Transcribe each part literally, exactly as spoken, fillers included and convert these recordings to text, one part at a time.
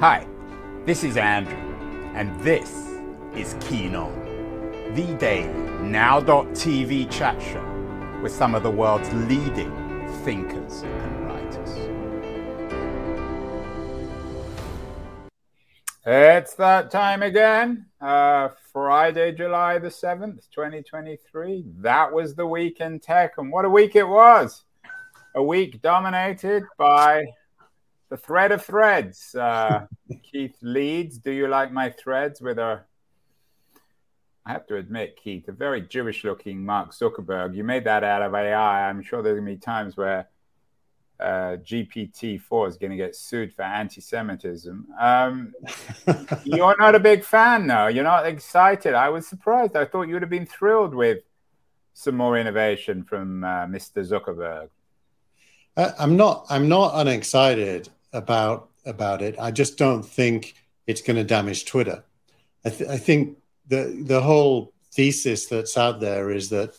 Hi, this is Andrew, and this is Keynote, the daily now dot t v chat show with some of the world's leading thinkers and writers. It's that time again, uh, Friday, July the seventh, twenty twenty-three. That was the week in tech, and what a week it was. A week dominated by the thread of threads. Uh, Keith Leeds, do you like my threads? With a, I have to admit, Keith, a very Jewish-looking Mark Zuckerberg. You made that out of A I. I'm sure there's going to be times where uh, G P T four is going to get sued for anti-Semitism. Um, you're not a big fan, though. You're not excited. I was surprised. I thought you would have been thrilled with some more innovation from uh, Mister Zuckerberg. I'm not. I'm not unexcited about about it. I just don't think it's going to damage Twitter. I, th- I think the the whole thesis that's out there is that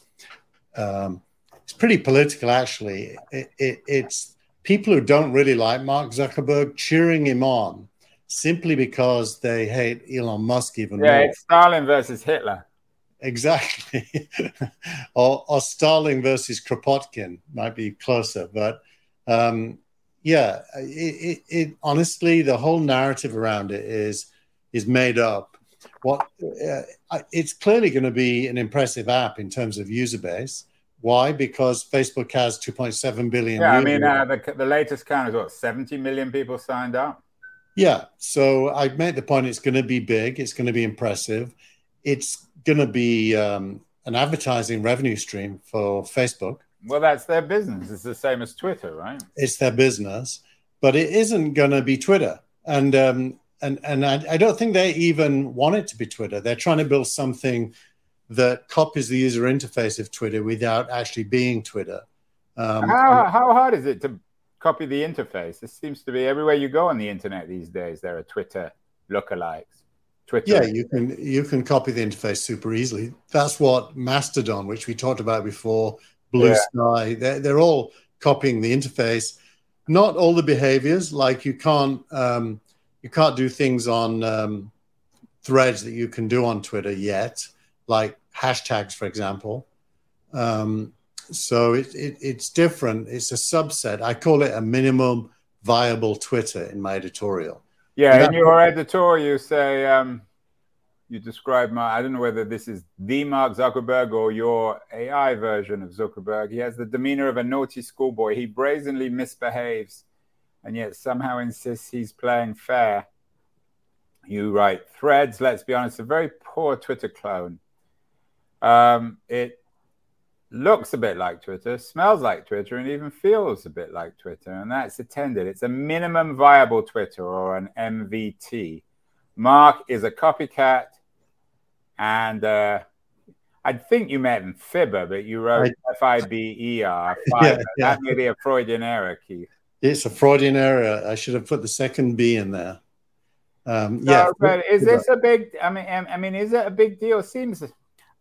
um, it's pretty political. Actually, it, it, it's people who don't really like Mark Zuckerberg cheering him on simply because they hate Elon Musk even yeah, more. Yeah, it's Stalin versus Hitler. Exactly. or, or Starling versus Kropotkin might be closer. But um, yeah, it, it, it, honestly, the whole narrative around it is is made up. What uh, it's clearly going to be an impressive app in terms of user base. Why? Because Facebook has two point seven billion. Yeah, I mean, uh, the, the latest count is what, seventy million people signed up? Yeah. So I made the point it's going to be big. It's going to be impressive. It's going to be um, an advertising revenue stream for Facebook. Well, that's their business. It's the same as Twitter, right? It's their business, but it isn't going to be Twitter. And um, and and I, I don't think they even want it to be Twitter. They're trying to build something that copies the user interface of Twitter without actually being Twitter. Um, how, how hard is it to copy the interface? This seems to be everywhere you go on the internet these days, there are Twitter lookalikes. Twitter. Yeah, you can you can copy the interface super easily. That's what Mastodon, which we talked about before, Bluesky, yeah. they're, they're all copying the interface. Not all the behaviors, like you can't um, you can't do things on um, Threads that you can do on Twitter yet, like hashtags, for example. Um, so it, it, it's different. It's a subset. I call it a minimum viable Twitter in my editorial. Yeah, in your editorial, you say, um, you describe Mark, I don't know whether this is the Mark Zuckerberg or your A I version of Zuckerberg. He has the demeanor of a naughty schoolboy. He brazenly misbehaves and yet somehow insists he's playing fair. You write, Threads, let's be honest, a very poor Twitter clone. Um, it looks a bit like Twitter, smells like Twitter, and even feels a bit like Twitter, and that's attended. It's a minimum viable Twitter, or an M V T. Mark is a copycat, and uh, I think you met him, Fibber, but you wrote I, F I B E R. Yeah, yeah. That may be a Freudian error, Keith. It's a Freudian error. I should have put the second B in there. Um, no, yeah, but is this a big? I mean, I mean, is it a big deal? Seems.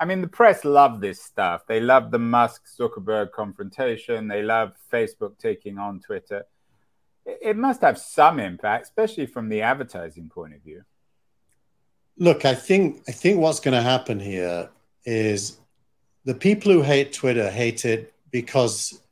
I mean, the press love this stuff. They love the Musk-Zuckerberg confrontation. They love Facebook taking on Twitter. It must have some impact, especially from the advertising point of view. Look, I think I think what's going to happen here is the people who hate Twitter hate it because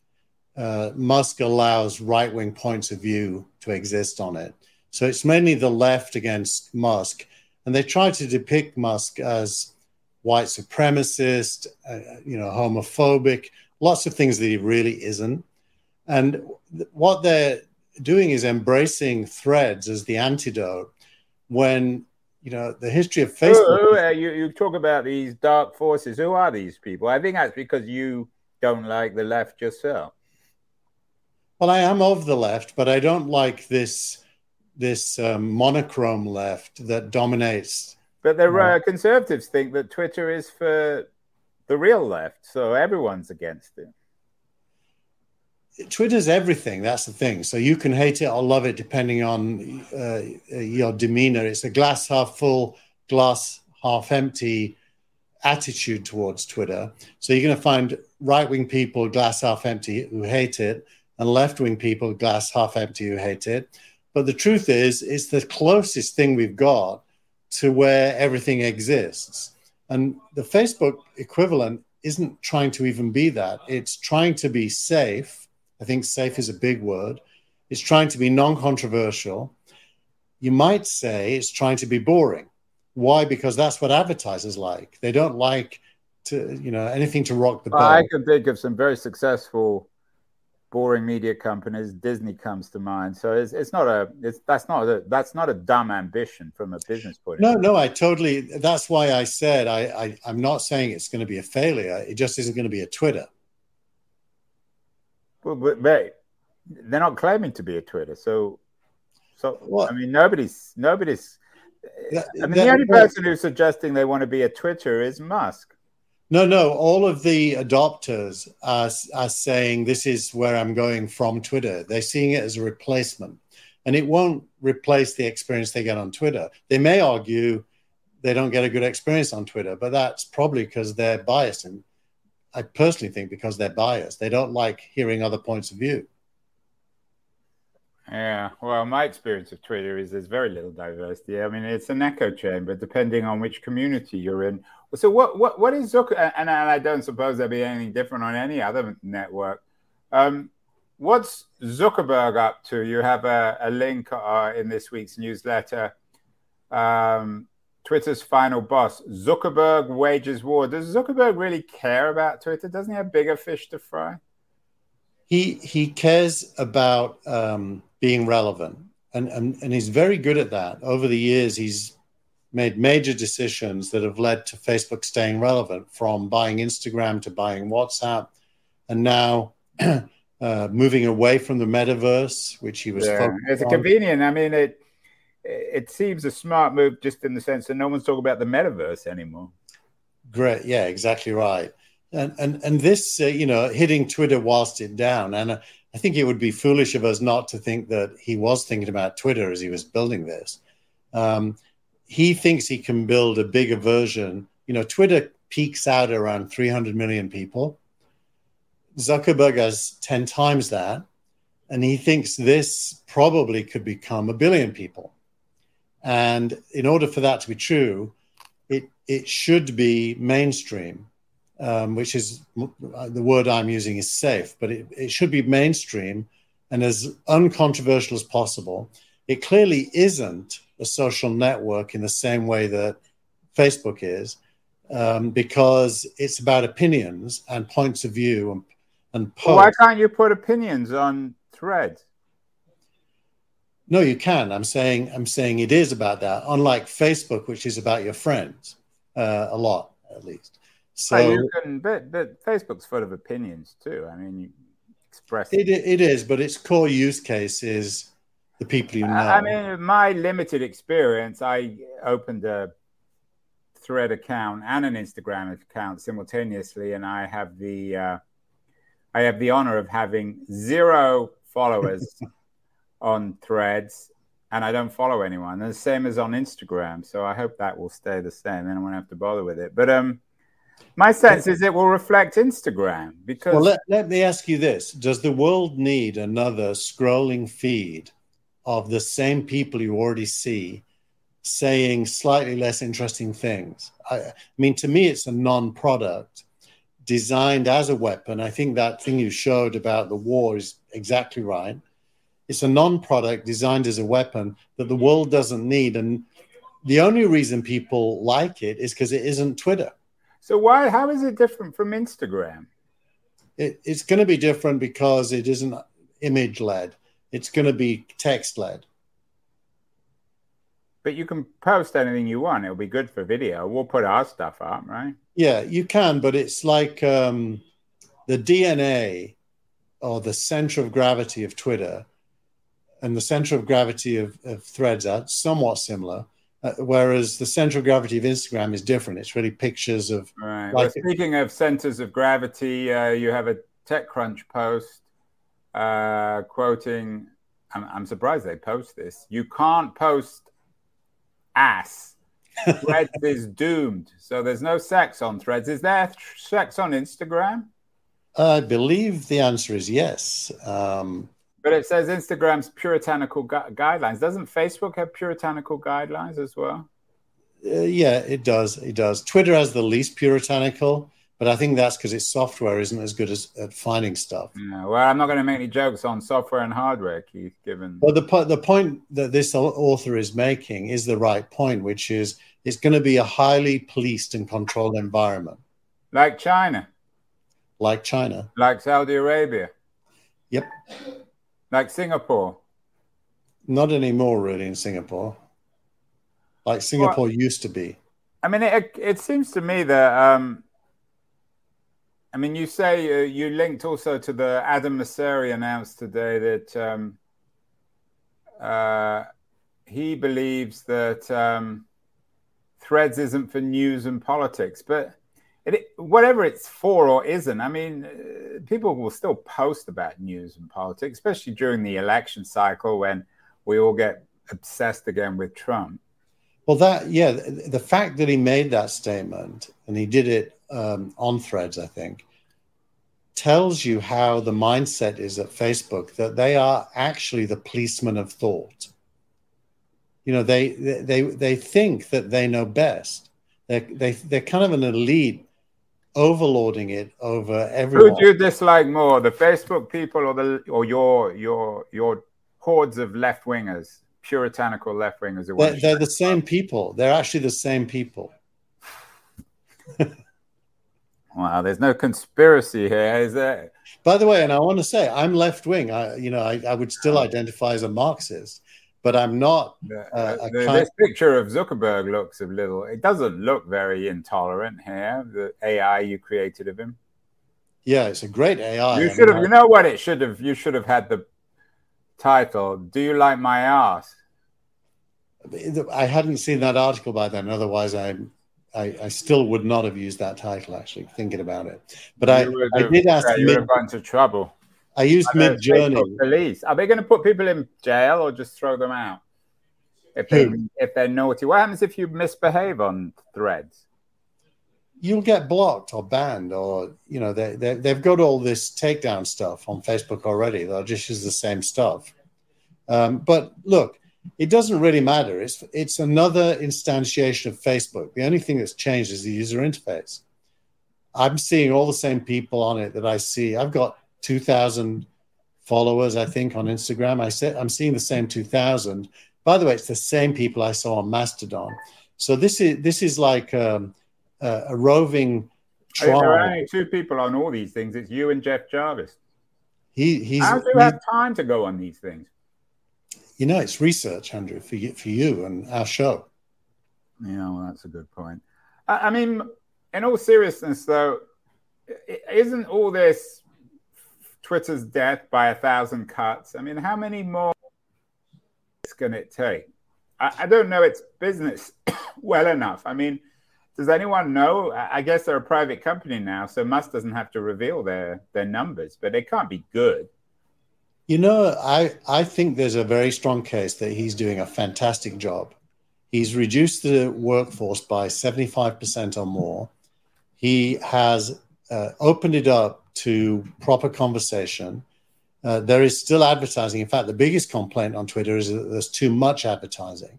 uh, Musk allows right-wing points of view to exist on it. So it's mainly the left against Musk. And they try to depict Musk as white supremacist, uh, you know, homophobic, lots of things that he really isn't. And th- what they're doing is embracing Threads as the antidote when, you know, the history of Facebook... Ooh, ooh, uh, you, you talk about these dark forces. Who are these people? I think that's because you don't like the left yourself. Well, I am of the left, but I don't like this, this um, monochrome left that dominates... But there are uh, conservatives think that Twitter is for the real left, so everyone's against it. Twitter's everything. That's the thing. So you can hate it or love it depending on uh, your demeanor. It's a glass half full, glass half empty attitude towards Twitter. So you're going to find right-wing people glass half empty who hate it, and left-wing people glass half empty who hate it. But the truth is, it's the closest thing we've got to where everything exists. And the Facebook equivalent isn't trying to even be that. It's trying to be safe. I think safe is a big word. It's trying to be non-controversial. You might say it's trying to be boring. Why? Because that's what advertisers like. They don't like to, you know, anything to rock the boat. I can think of some very successful boring media companies. Disney comes to mind. So it's it's not a it's that's not a that's not a dumb ambition from a business point no, of view. No, no, I totally that's why I said I, I I'm not saying it's going to be a failure. It just isn't going to be a Twitter. Well, but they they're not claiming to be a Twitter. So so what? I mean nobody's nobody's that, I mean the only person who's suggesting they want to be a Twitter is Musk. No, no. All of the adopters are, are saying this is where I'm going from Twitter. They're seeing it as a replacement. And it won't replace the experience they get on Twitter. They may argue they don't get a good experience on Twitter, but that's probably because they're biased. And I personally think because they're biased. They don't like hearing other points of view. Yeah. Well, my experience of Twitter is there's very little diversity. I mean, it's an echo chamber, depending on which community you're in. So what what what is Zucker, and, and I don't suppose there'll be anything different on any other network. Um, what's Zuckerberg up to? You have a, a link uh, in this week's newsletter. Um, Twitter's final boss, Zuckerberg wages war. Does Zuckerberg really care about Twitter? Doesn't he have bigger fish to fry? He he cares about um, being relevant, and, and and he's very good at that. Over the years, he's made major decisions that have led to Facebook staying relevant, from buying Instagram to buying WhatsApp, and now uh, moving away from the metaverse, which he was yeah, focused on. It's convenient. I mean, it it seems a smart move just in the sense that no one's talking about the metaverse anymore. Great. Yeah, exactly right. And and, and this, uh, you know, hitting Twitter whilst it down. And uh, I think it would be foolish of us not to think that he was thinking about Twitter as he was building this. Um He thinks he can build a bigger version. You know, Twitter peaks out around three hundred million people. Zuckerberg has ten times that. And he thinks this probably could become a billion people. And in order for that to be true, it, it should be mainstream, um, which is the word I'm using is safe, but it, it should be mainstream and as uncontroversial as possible. It clearly isn't a social network in the same way that Facebook is, um, because it's about opinions and points of view and, and posts. Well, why can't you put opinions on Threads? No, you can. I'm saying I'm saying it is about that, unlike Facebook, which is about your friends, uh, a lot, at least. So well, you can, but, but Facebook's full of opinions, too. I mean, you express it. It, it is, but its core use case is the people you know. I mean, my limited experience, I opened a Thread account and an Instagram account simultaneously, and I have the uh, I have the honor of having zero followers on Threads, and I don't follow anyone. And the same as on Instagram, so I hope that will stay the same. Then I won't have to bother with it. But um, my sense is it will reflect Instagram because. Well, let, let me ask you this: does the world need another scrolling feed of the same people you already see saying slightly less interesting things? I, I mean, to me, it's a non-product designed as a weapon. I think that thing you showed about the war is exactly right. It's a non-product designed as a weapon that the world doesn't need. And the only reason people like it is because it isn't Twitter. So why? How is it different from Instagram? It, it's going to be different because it isn't image-led. It's going to be text-led. But you can post anything you want. It'll be good for video. We'll put our stuff up, right? Yeah, you can, but it's like um, the D N A or the center of gravity of Twitter and the center of gravity of, of Threads are somewhat similar, uh, whereas the center of gravity of Instagram is different. It's really pictures of... Right. Like well, speaking it, of centers of gravity, uh, you have a TechCrunch post Uh, quoting, I'm, I'm surprised they post this. You can't post ass. Threads is doomed. So there's no sex on Threads. Is there th- sex on Instagram? I believe the answer is yes. Um, But it says Instagram's puritanical gu- guidelines. Doesn't Facebook have puritanical guidelines as well? Uh, yeah, it does. It does. Twitter has the least puritanical, but I think that's because its software isn't as good as at finding stuff. Yeah, well, I'm not going to make any jokes on software and hardware, Keith, given... Well, the, po- the point that this author is making is the right point, which is it's going to be a highly policed and controlled environment. Like China. Like China. Like Saudi Arabia. Yep. Like Singapore. Not anymore, really, in Singapore. Like Singapore well, used to be. I mean, it, it seems to me that... Um, I mean, you say uh, you linked also to the Adam Masseri announced today that um, uh, he believes that um, Threads isn't for news and politics. But it, whatever it's for or isn't, I mean, uh, people will still post about news and politics, especially during the election cycle when we all get obsessed again with Trump. Well, that, yeah, the fact that he made that statement and he did it Um, on Threads, I think, tells you how the mindset is at Facebook, that they are actually the policemen of thought. You know, they they they think that they know best. They they they're kind of an elite overlording it over everyone. Who do you dislike more, the Facebook people or the or your your your hordes of left wingers, puritanical left wingers? They're, they're the same people. They're actually the same people. Wow, there's no conspiracy here, is there? By the way, and I want to say, I'm left-wing. I, you know, I, I would still identify as a Marxist, but I'm not. Uh, the, the, this picture of Zuckerberg looks a little. It doesn't look very intolerant here. The A I you created of him. Yeah, it's a great A I. You should have. I mean, you know what? It should have. You should have had the title. Do you like my ass? I hadn't seen that article by then. Otherwise, I'm. I, I still would not have used that title, actually, thinking about it. But I, have, I did ask... Yeah, you mid, were going to trouble. I used Midjourney. Police. Are they going to put people in jail or just throw them out? If, they, if they're naughty. What happens if you misbehave on Threads? You'll get blocked or banned or, you know, they, they, they've got all this takedown stuff on Facebook already. They'll just use the same stuff. Um, but look... It doesn't really matter. It's it's another instantiation of Facebook. The only thing that's changed is the user interface. I'm seeing all the same people on it that I see. I've got two thousand followers, I think, on Instagram. I say, I'm seeing the same two thousand. By the way, it's the same people I saw on Mastodon. So this is this is like um, uh, a roving trial. There are only two people on all these things. It's you and Jeff Jarvis. He, he's, How do you have time to go on these things? You know, it's research, Andrew, for you, for you and our show. Yeah, well, that's a good point. I, I mean, in all seriousness, though, isn't all this Twitter's death by a thousand cuts? I mean, how many more can it take? I, I don't know its business well enough. I mean, does anyone know? I guess they're a private company now, so Musk doesn't have to reveal their, their numbers, but they can't be good. You know, I, I think there's a very strong case that he's doing a fantastic job. He's reduced the workforce by seventy-five percent or more. He has uh, opened it up to proper conversation. Uh, there is still advertising. In fact, the biggest complaint on Twitter is that there's too much advertising,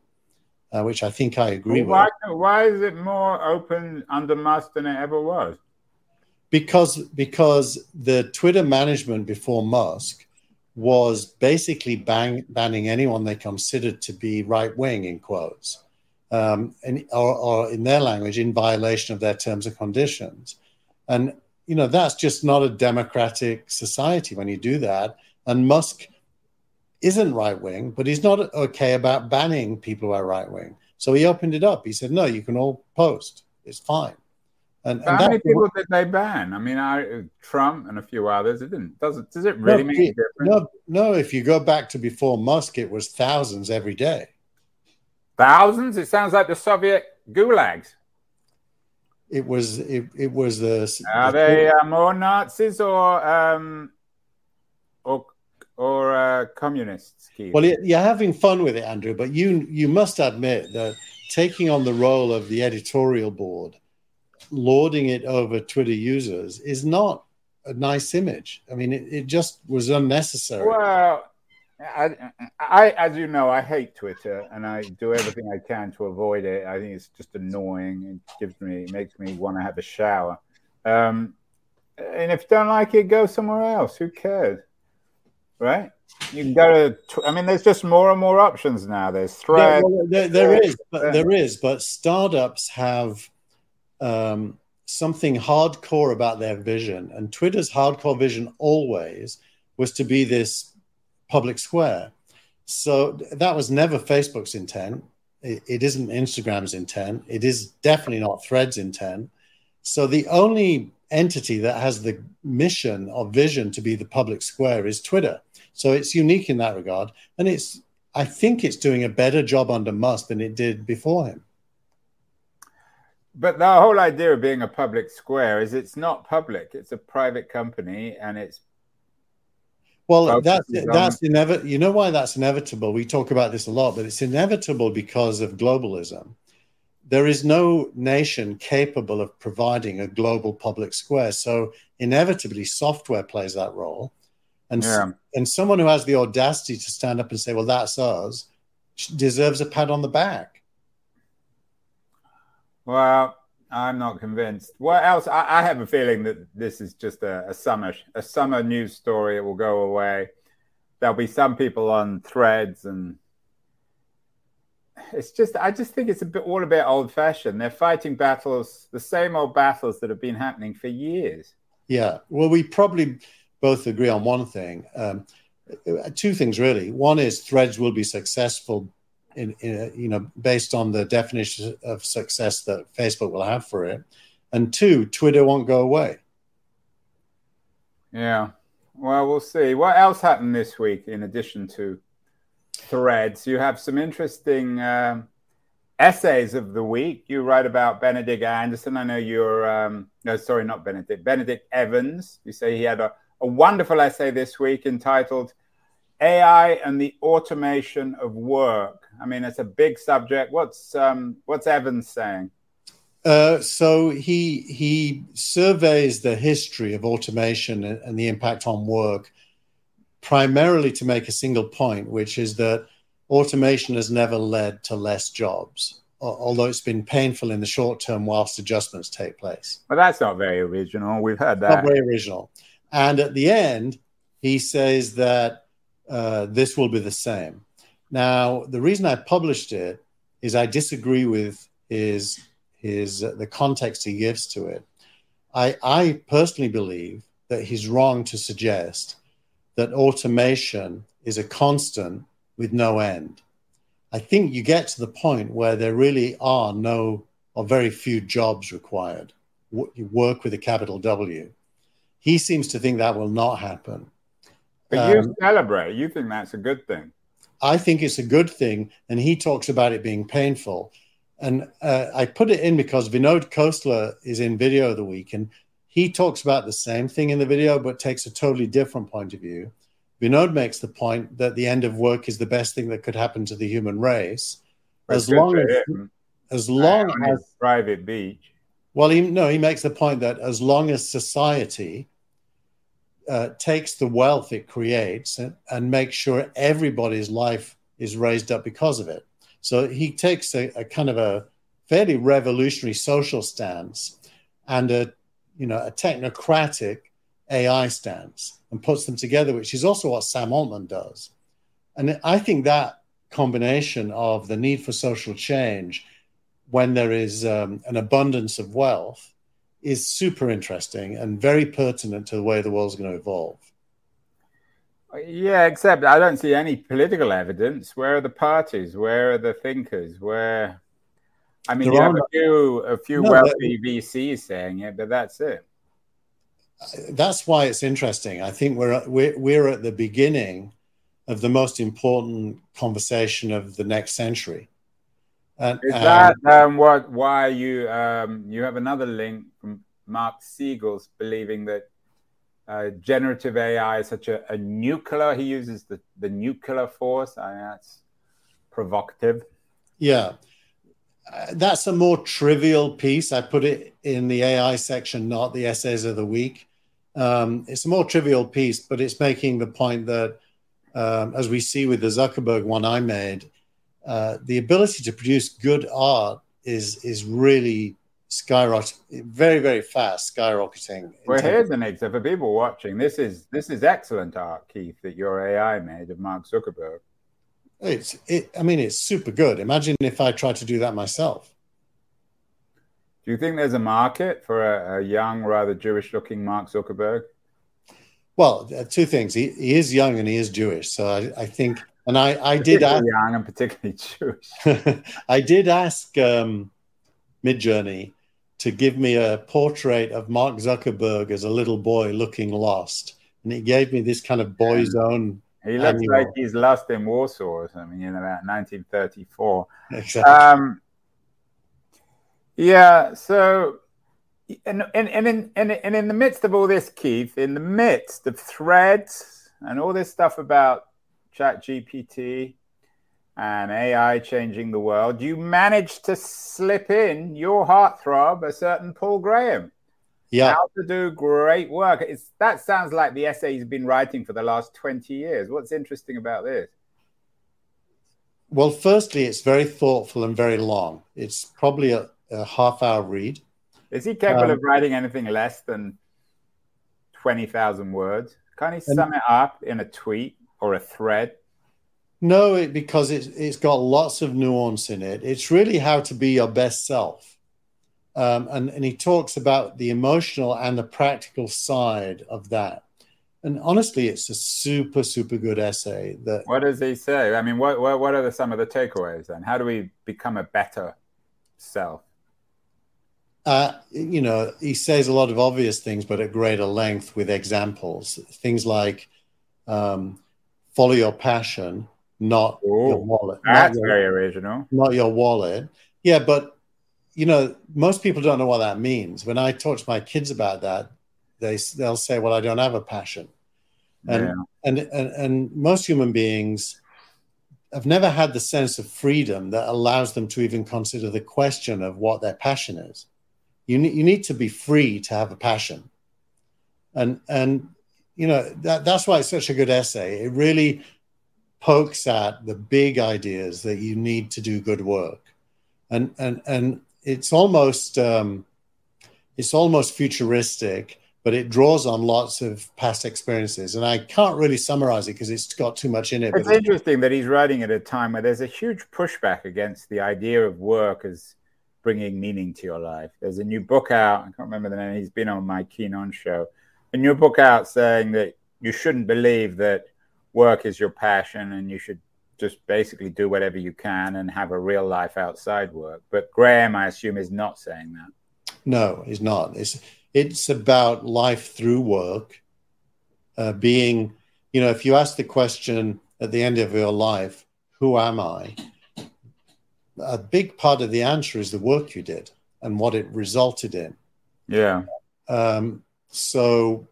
uh, which I think I agree why, with. Why is it more open under Musk than it ever was? Because, because the Twitter management before Musk was basically bang, banning anyone they considered to be right-wing, in quotes, um, and, or, or in their language, in violation of their terms and conditions. And, you know, that's just not a democratic society when you do that. And Musk isn't right-wing, but he's not okay about banning people who are right-wing. So he opened it up. He said, no, you can all post. It's fine. And, and how many people did they ban? I mean, I, Trump and a few others. It didn't. Doesn't. Does it really no, make it, a difference? No, no. If you go back to before Musk, it was thousands every day. Thousands. It sounds like the Soviet gulags. It was. It. It was the. Are the, they uh, more Nazis or um, or or uh, communists? Keith? Well, it, you're having fun with it, Andrew. But you you must admit that taking on the role of the editorial board, lording it over Twitter users is not a nice image. I mean, it, it just was unnecessary. Well, I, I, as you know, I hate Twitter, and I do everything I can to avoid it. I think it's just annoying. It gives me, it makes me want to have a shower. Um, and if you don't like it, go somewhere else. Who cares, right? You can go to. I mean, there's just more and more options now. There's Threads. Yeah, well, there, there is, but there is, but startups have um, something hardcore about their vision, and Twitter's hardcore vision always was to be this public square. So that was never Facebook's intent. It, it isn't Instagram's intent. It is definitely not Threads' intent. So the only entity that has the mission or vision to be the public square is Twitter. So it's unique in that regard. And it's, I think it's doing a better job under Musk than it did before him. But the whole idea of being a public square is it's not public. It's a private company, and it's Well, that's that's inevitable. You know why that's inevitable? We talk about this a lot, but it's inevitable because of globalism. There is no nation capable of providing a global public square. So inevitably, software plays that role. And, yeah. and someone who has the audacity to stand up and say, well, that's us, deserves a pat on the back. Well, I'm not convinced. What else? I, I have a feeling that this is just a, a summer a summer news story. It will go away. There'll be some people on Threads, and it's just I just think it's a bit all a bit old fashioned. They're fighting battles, the same old battles that have been happening for years. Yeah. Well, we probably both agree on one thing. Um, two things really. One is Threads will be successful. In, in, you know, based on the definition of success that Facebook will have for it. And two, Twitter won't go away. Yeah. Well, we'll see. What else happened this week in addition to Threads? You have some interesting um, essays of the week. You write about Benedict Anderson. I know you're, um, no, sorry, not Benedict, Benedict Evans. You say he had a, a wonderful essay this week entitled A I and the Automation of Work. I mean, it's a big subject. What's um, what's Evans saying? Uh, so he he surveys the history of automation and the impact on work, primarily to make a single point, which is that automation has never led to less jobs, although it's been painful in the short term whilst adjustments take place. Well, that's not very original. We've heard that. Not very original. And at the end, he says that Uh, this will be the same. Now, the reason I published it is I disagree with his, his, uh, the context he gives to it. I, I personally believe that he's wrong to suggest that automation is a constant with no end. I think you get to the point where there really are no or very few jobs required. W- you work with a capital W. He seems to think that will not happen. But you um, celebrate. You think that's a good thing. I think it's a good thing. And he talks about it being painful. And uh, I put it in because Vinod Khosla is in Video of the Week. And he talks about the same thing in the video, but takes a totally different point of view. Vinod makes the point that the end of work is the best thing that could happen to the human race. That's as long as, as long I, as private beach. Well, he, no, he makes the point that as long as society Uh, takes the wealth it creates and, and makes sure everybody's life is raised up because of it. So he takes a, a kind of a fairly revolutionary social stance and a, you know, a technocratic A I stance and puts them together, which is also what Sam Altman does. And I think that combination of the need for social change when there is um, an abundance of wealth is super interesting and very pertinent to the way the world's going to evolve. Yeah, except I don't see any political evidence. Where are the parties? Where are the thinkers? Where, I mean, there you have a few, a few no, wealthy but, V Cs saying it, but that's it. That's why it's interesting. I think we're, we're we're at the beginning of the most important conversation of the next century. And, Is that um, um, what, why you um, you have another link from Mark Siegel's believing that uh, generative A I is such a, a nuclear, he uses the, the nuclear force. I mean, that's provocative. Yeah. Uh, that's a more trivial piece. I put it in the A I section, not the essays of the week. Um, it's a more trivial piece, but it's making the point that um, as we see with the Zuckerberg one I made, uh, the ability to produce good art is is really skyrocketing, very, very fast, skyrocketing. Well, here's an example for people watching. This is this is excellent art, Keith, that your A I made of Mark Zuckerberg. It's, it, I mean, it's super good. Imagine if I tried to do that myself. Do you think there's a market for a, a young, rather Jewish-looking Mark Zuckerberg? Well, two things. He, he is young and he is Jewish. So I, I think, and I, I did ask... young and particularly Jewish. I did ask um, Midjourney to give me a portrait of Mark Zuckerberg as a little boy looking lost. And it gave me this kind of boy's yeah. own... He looks annual. Like he's lost in Warsaw or something in about nineteen thirty-four. Exactly. Um, yeah, so... And and and in, and and in the midst of all this, Keith, in the midst of Threads and all this stuff about ChatGPT and A I changing the world, you managed to slip in your heartthrob, a certain Paul Graham. Yeah, how to do great work. It's, that sounds like the essay he's been writing for the last twenty years. What's interesting about this? Well, firstly, it's very thoughtful and very long. It's probably a, a half-hour read. Is he capable um, of writing anything less than twenty thousand words? Can he sum it up in a tweet or a thread? No, it, because it's, it's got lots of nuance in it. It's really how to be your best self. Um, and, and he talks about the emotional and the practical side of that. And honestly, it's a super, super good essay. That What does he say? I mean, what, what, what are the, some of the takeaways then? How do we become a better self? Uh, you know, he says a lot of obvious things, but at greater length with examples. Things like um, follow your passion, not Ooh, your wallet. That's your, very original. Not your wallet. Yeah, but, you know, most people don't know what that means. When I talk to my kids about that, they, they'll say, well, I don't have a passion. And, yeah. and, and, and most human beings have never had the sense of freedom that allows them to even consider the question of what their passion is. You need, you need to be free to have a passion. And, and you know, that, that's why it's such a good essay. It really pokes at the big ideas that you need to do good work. And, and, and it's almost, um, it's almost futuristic, but it draws on lots of past experiences. And I can't really summarize it because it's got too much in it. It's interesting that he's writing at a time where there's a huge pushback against the idea of work as bringing meaning to your life. There's a new book out. I can't remember the name. He's been on my Keen On show. A new book out saying that you shouldn't believe that work is your passion and you should just basically do whatever you can and have a real life outside work. But Graham, I assume, is not saying that. No, he's not. It's it's about life through work, uh, being, you know, if you ask the question at the end of your life, who am I? A big part of the answer is the work you did and what it resulted in. Yeah. Um, so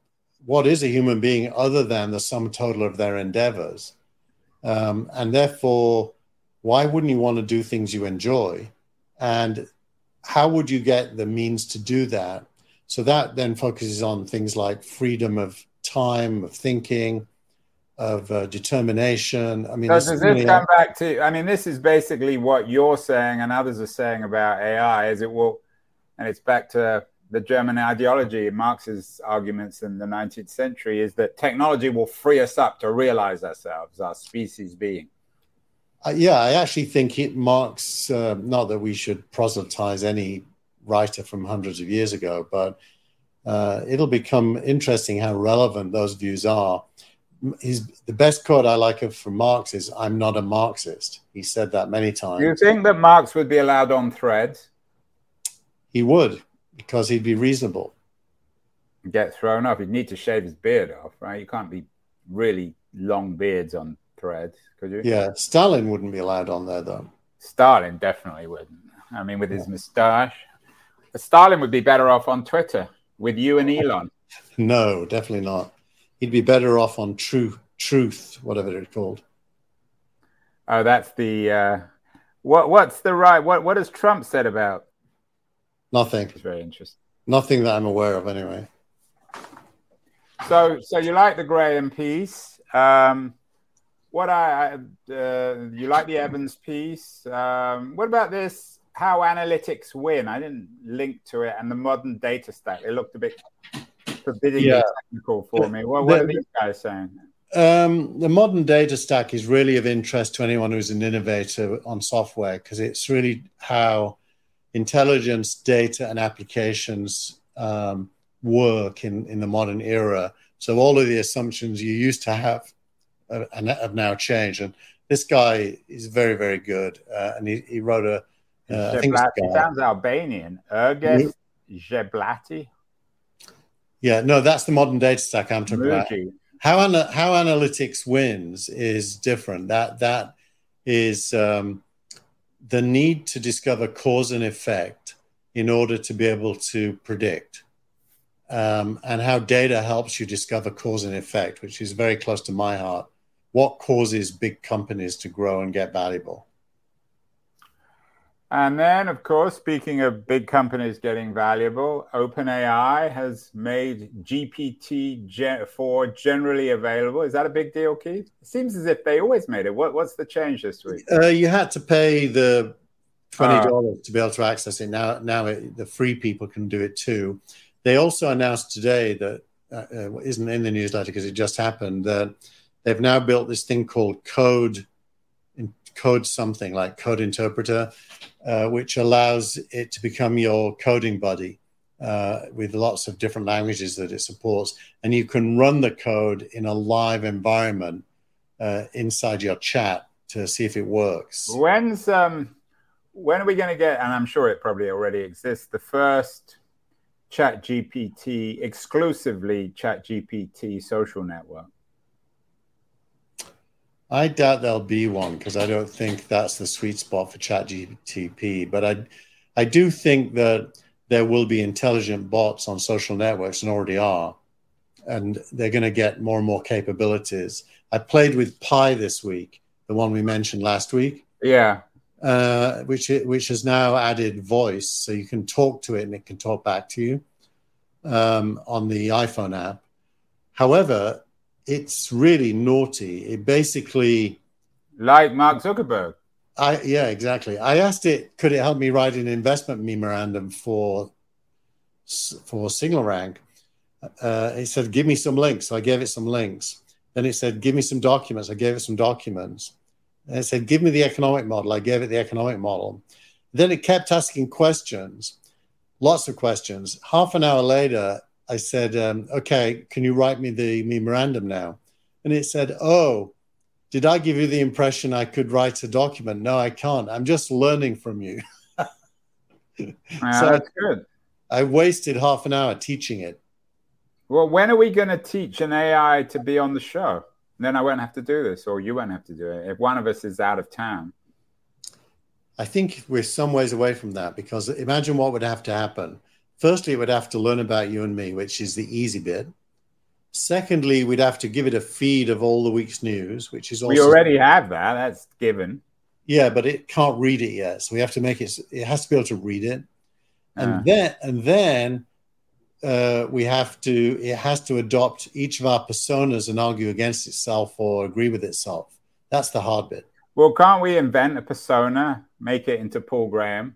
what is a human being other than the sum total of their endeavors? Um, and therefore, why wouldn't you want to do things you enjoy? And how would you get the means to do that? So that then focuses on things like freedom of time, of thinking, of uh, determination. I mean, so does this come back to, I mean, this is basically what you're saying and others are saying about A I, is it will, and it's back to the German ideology, Marx's arguments in the nineteenth century, is that technology will free us up to realize ourselves, our species being. Uh, yeah, I actually think it Marx, uh, not that we should proselytize any writer from hundreds of years ago, but uh, it'll become interesting how relevant those views are. His, the best quote I like of from Marx is, I'm not a Marxist. He said that many times. Do you think that Marx would be allowed on Threads? He would, because he'd be reasonable. Get thrown off. He'd need to shave his beard off, right? You can't be really long beards on Threads, could you? Yeah, Stalin wouldn't be allowed on there, though. Stalin definitely wouldn't. I mean, with his yeah. moustache. Stalin would be better off on Twitter with you and Elon. No, definitely not. He'd be better off on true truth, whatever it's called. Oh, that's the uh, what? What's the right? What? What has Trump said about? Nothing. It's very interesting. Nothing that I'm aware of, anyway. So, so you like the Graham piece? Um, what I, I uh, you like the Evans piece. Um, what about this? How analytics win? I didn't link to it, and the modern data stack. It looked a bit forbiddingly yeah. technical for me. What, what the, are these guys saying? Um, the modern data stack is really of interest to anyone who's an innovator on software, because it's really how intelligence, data, and applications um, work in, in the modern era. So all of the assumptions you used to have uh, and have now changed. And this guy is very, very good. Uh, and he, he wrote a... Uh, I think it sounds Albanian. Erges Jeblati. Yeah, no, that's the modern data stack I'm talking about. How ana- how analytics wins is different. That that is um, the need to discover cause and effect in order to be able to predict, um, and how data helps you discover cause and effect, which is very close to my heart. What causes big companies to grow and get valuable? And then, of course, speaking of big companies getting valuable, OpenAI has made G P T four generally available. Is that a big deal, Keith? It seems as if they always made it. What, what's the change this week? Uh, you had to pay the twenty dollars oh. to be able to access it. Now, now it, the free people can do it too. They also announced today that, uh, isn't in the newsletter because it just happened, that they've now built this thing called Code Code something like Code Interpreter, uh, which allows it to become your coding buddy uh, with lots of different languages that it supports. And you can run the code in a live environment uh, inside your chat to see if it works. When's um, when are we going to get, and I'm sure it probably already exists, the first ChatGPT, exclusively ChatGPT social network? I doubt there'll be one because I don't think that's the sweet spot for ChatGPT. But I, I do think that there will be intelligent bots on social networks, and already are, and they're going to get more and more capabilities. I played with Pi this week, the one we mentioned last week. Yeah, uh, which which has now added voice, so you can talk to it and it can talk back to you um, on the iPhone app. However, it's really naughty. It basically... Like Mark Zuckerberg. I Yeah, exactly. I asked it, could it help me write an investment memorandum for for SignalRank? Uh, it said, give me some links. So I gave it some links. Then it said, give me some documents. I gave it some documents. And it said, give me the economic model. I gave it the economic model. Then it kept asking questions, lots of questions. Half an hour later... I said, um, okay, can you write me the memorandum now? And it said, oh, did I give you the impression I could write a document? No, I can't. I'm just learning from you. uh, so that's good. I wasted half an hour teaching it. Well, when are we going to teach an A I to be on the show? And then I won't have to do this, or you won't have to do it, if one of us is out of town. I think we're some ways away from that, because imagine what would have to happen. Firstly, it would have to learn about you and me, which is the easy bit. Secondly, we'd have to give it a feed of all the week's news, which is also... We already have that. That's given. Yeah, but it can't read it yet. So we have to make it... It has to be able to read it. And uh. then and then uh, we have to... It has to adopt each of our personas and argue against itself or agree with itself. That's the hard bit. Well, can't we invent a persona, make it into Paul Graham?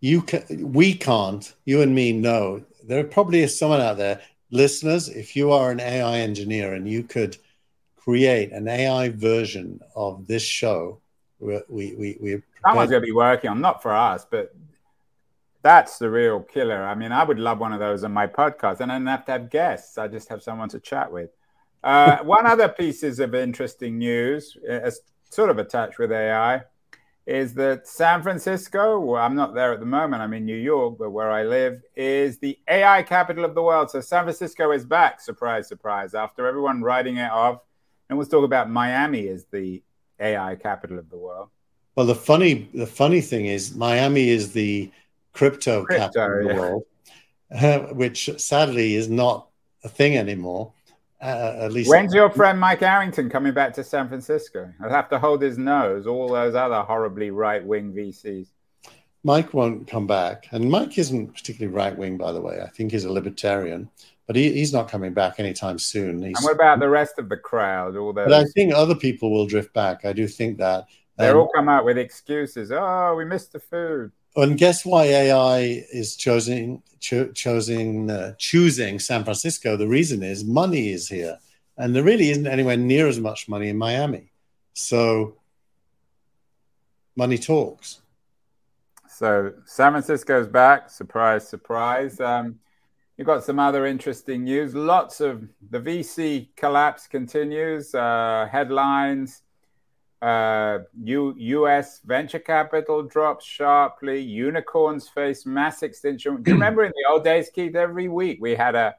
You can, we can't, you and me, no. There probably is someone out there. Listeners, if you are an A I engineer and you could create an A I version of this show, we... we, we someone's going to be working on, not for us, but that's the real killer. I mean, I would love one of those on my podcast. And I don't have to have guests. I just have someone to chat with. Uh, one other piece of interesting news, as sort of attached with A I, is that San Francisco, well, I'm not there at the moment, I'm in New York, but where I live, is the A I capital of the world. So San Francisco is back, surprise, surprise, after everyone writing it off. And we'll talk about Miami as the A I capital of the world. Well, the funny the funny thing is Miami is the crypto, crypto capital yeah. of the world, uh, which sadly is not a thing anymore. Uh, at least when's your friend Mike Arrington coming back to San Francisco? I'll have to hold his nose, all those other horribly right-wing V Cs. Mike won't come back. And Mike isn't particularly right-wing, by the way. I think he's a libertarian. But he, he's not coming back anytime soon. He's, and what about the rest of the crowd? All those... But I think other people will drift back. I do think that. They um, all come out with excuses. Oh, we missed the food. And guess why A I is choosing, cho- choosing, uh, choosing San Francisco? The reason is money is here. And there really isn't anywhere near as much money in Miami. So money talks. So San Francisco's back. Surprise, surprise. Um You've got some other interesting news. Lots of the V C collapse continues. Uh, headlines. Uh, U- U S venture capital drops sharply. Unicorns face mass extinction. Do you remember in the old days, Keith, every week we had a,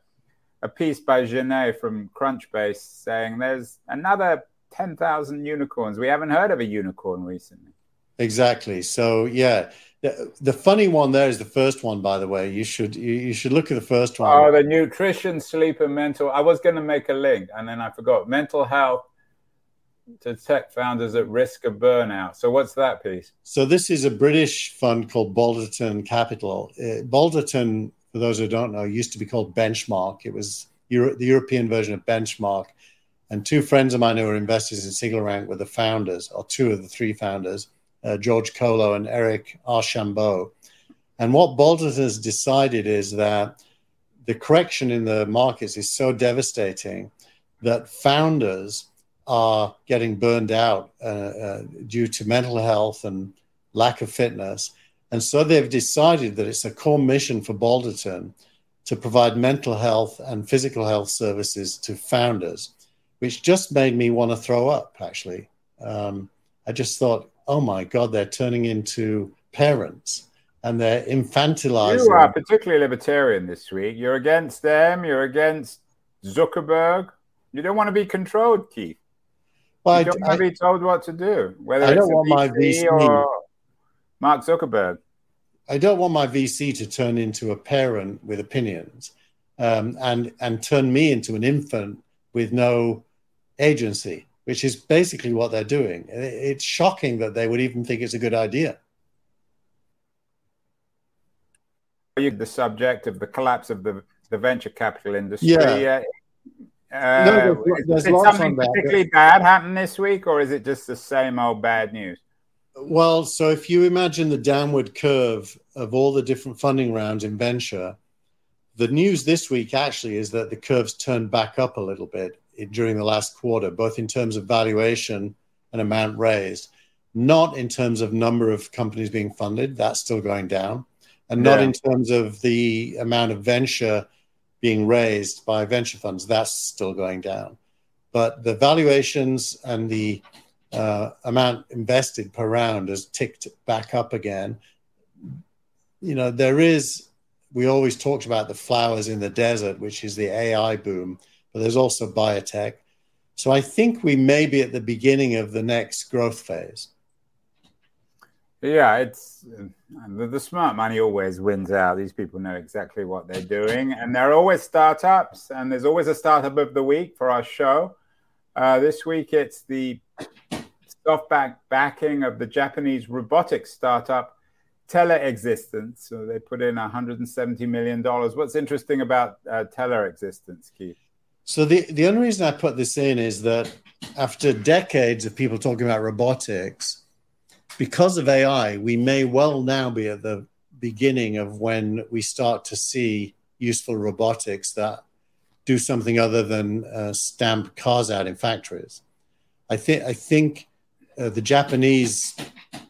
a piece by Genet from Crunchbase saying there's another ten thousand unicorns. We haven't heard of a unicorn recently. Exactly. So, yeah. The, the funny one there is the first one, by the way. You should you, you should look at the first one. Oh, the nutrition, sleep, and mental. I was going to make a link, and then I forgot. Mental health to tech founders at risk of burnout. So what's that piece? So this is a British fund called Balderton Capital. Uh, Balderton, for those who don't know, used to be called Benchmark. It was Euro- the European version of Benchmark. And two friends of mine who were investors in SignalRank were the founders, or two of the three founders. Uh, George Kolow and Eric Archambault. And what Balderton has decided is that the correction in the markets is so devastating that founders are getting burned out uh, uh, due to mental health and lack of fitness. And so they've decided that it's a core mission for Balderton to provide mental health and physical health services to founders, which just made me want to throw up, actually. Um, I just thought, oh my God, they're turning into parents and they're infantilizing. You are particularly libertarian this week. You're against them. You're against Zuckerberg. You don't want to be controlled, Keith. Well, you I don't d- want to be told what to do, whether I it's don't want my V C or Mark Zuckerberg. I don't want my V C to turn into a parent with opinions um, and, and turn me into an infant with no agency, which is basically what they're doing. It's shocking that they would even think it's a good idea. The subject of the collapse of the, the venture capital industry. Yeah. Uh, no, there's, there's did something particularly that. bad happen this week, or is it just the same old bad news? Well, so if you imagine the downward curve of all the different funding rounds in venture, the news this week actually is that the curve's turned back up a little bit during the last quarter, both in terms of valuation and amount raised, not in terms of number of companies being funded, that's still going down, and not yeah. in terms of the amount of venture being raised by venture funds, that's still going down. But the valuations and the uh, amount invested per round has ticked back up again. You know, there is, we always talked about the flowers in the desert, which is the A I boom, but there's also biotech. So I think we may be at the beginning of the next growth phase. Yeah, it's the, the smart money always wins out. These people know exactly what they're doing. And there are always startups, and there's always a startup of the week for our show. Uh, this week, it's the SoftBank backing of the Japanese robotics startup, Tele Existence. So they put in one hundred seventy million dollars. What's interesting about uh, Tele Existence, Keith? So the, the only reason I put this in is that after decades of people talking about robotics, because of A I, we may well now be at the beginning of when we start to see useful robotics that do something other than uh, stamp cars out in factories. I, th- I think uh, the Japanese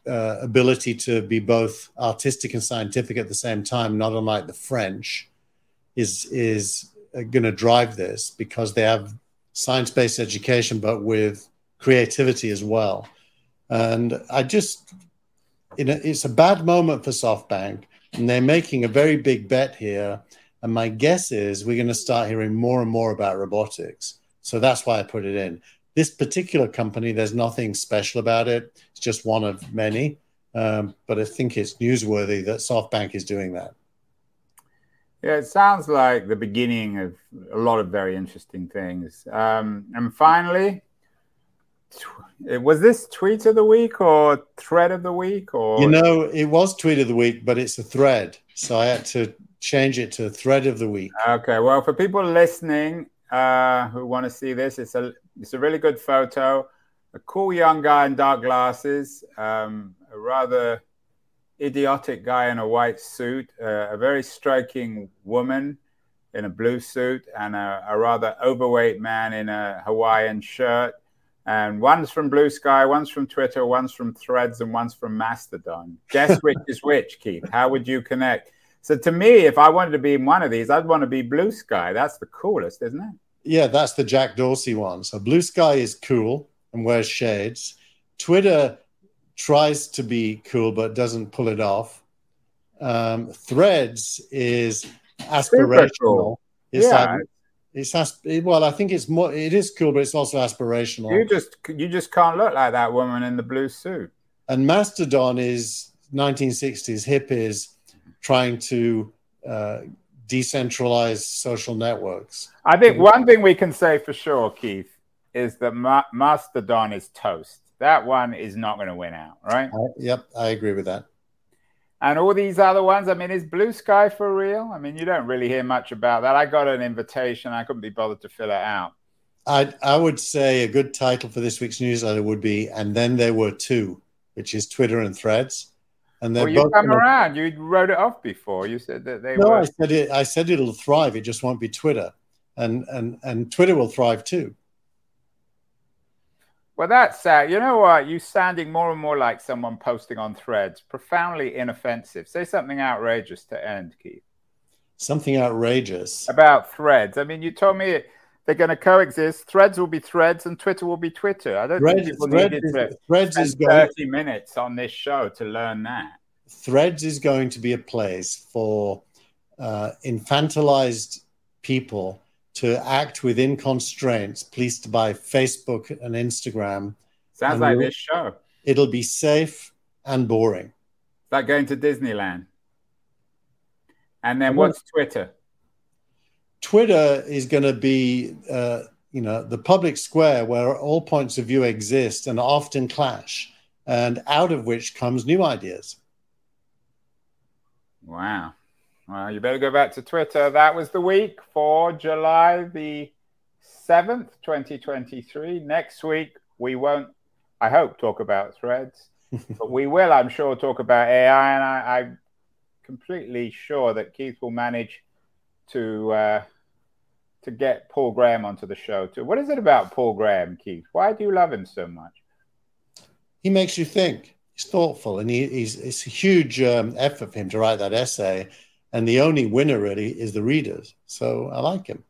uh, ability to be both artistic and scientific at the same time, not unlike the French, is is... going to drive this because they have science-based education, but with creativity as well. And I just, you know, it's a bad moment for SoftBank, and they're making a very big bet here. And my guess is we're going to start hearing more and more about robotics. So that's why I put it in. This particular company, there's nothing special about it. It's just one of many. Um, but I think it's newsworthy that SoftBank is doing that. Yeah, it sounds like the beginning of a lot of very interesting things. Um, and finally, Was this tweet of the week or thread of the week? Or you know, it was tweet of the week, but it's a thread, so I had to change it to thread of the week. Okay, well, for people listening uh, who want to see this, it's a it's a really good photo. A cool young guy in dark glasses, um, a rather idiotic guy in a white suit, uh, a very striking woman in a blue suit, and a, a rather overweight man in a Hawaiian shirt. And one's from Bluesky, one's from Twitter, one's from Threads, and one's from Mastodon. Guess which is which, Keith? How would you connect? So to me, if I wanted to be in one of these, I'd want to be Bluesky. That's the coolest, isn't it? Yeah, that's the Jack Dorsey one. So Bluesky is cool and wears shades. Twitter tries to be cool but doesn't pull it off. Um, Threads is aspirational. Cool. It's yeah. Like, It's asp- well, I think it's more. It is cool, but it's also aspirational. You just you just can't look like that woman in the blue suit. And Mastodon is nineteen sixties hippies trying to uh, decentralize social networks. I think one thing we can say for sure, Keith, is that Ma- Mastodon is toast. That one is not going to win out, right? Uh, yep, I agree with that. And all these other ones, I mean, is Bluesky for real? I mean, you don't really hear much about that. I got an invitation. I couldn't be bothered to fill it out. I I would say a good title for this week's newsletter would be, and then there were two, which is Twitter and Threads. And well, you both come around. You wrote it off before. You said that they no, were. No, I said, it, I said it'll thrive. It just won't be Twitter. And, and, and Twitter will thrive too. Well, that's sad. You know what? You're sounding more and more like someone posting on Threads. Profoundly inoffensive. Say something outrageous to end, Keith. Something outrageous. About Threads. I mean, you told me they're going to coexist. Threads will be Threads and Twitter will be Twitter. I don't Thread, think people Thread needed is, to Threads spend is going, thirty minutes on this show to learn that. Threads is going to be a place for uh, infantilized people to act within constraints, policed by Facebook and Instagram. Sounds and like we'll, this show. It'll be safe and boring. It's like going to Disneyland. And then what's Twitter? Twitter is going to be, uh, you know, the public square where all points of view exist and often clash, and out of which comes new ideas. Wow. Well, you better go back to Twitter. That was the week for July the seventh, twenty twenty-three. Next week, we won't, I hope, talk about Threads. But we will, I'm sure, talk about A I. And I, I'm completely sure that Keith will manage to uh, to get Paul Graham onto the show too. What is it about Paul Graham, Keith? Why do you love him so much? He makes you think. He's thoughtful. And he, he's it's a huge um, effort for him to write that essay. And the only winner, really, is the readers. So I like him.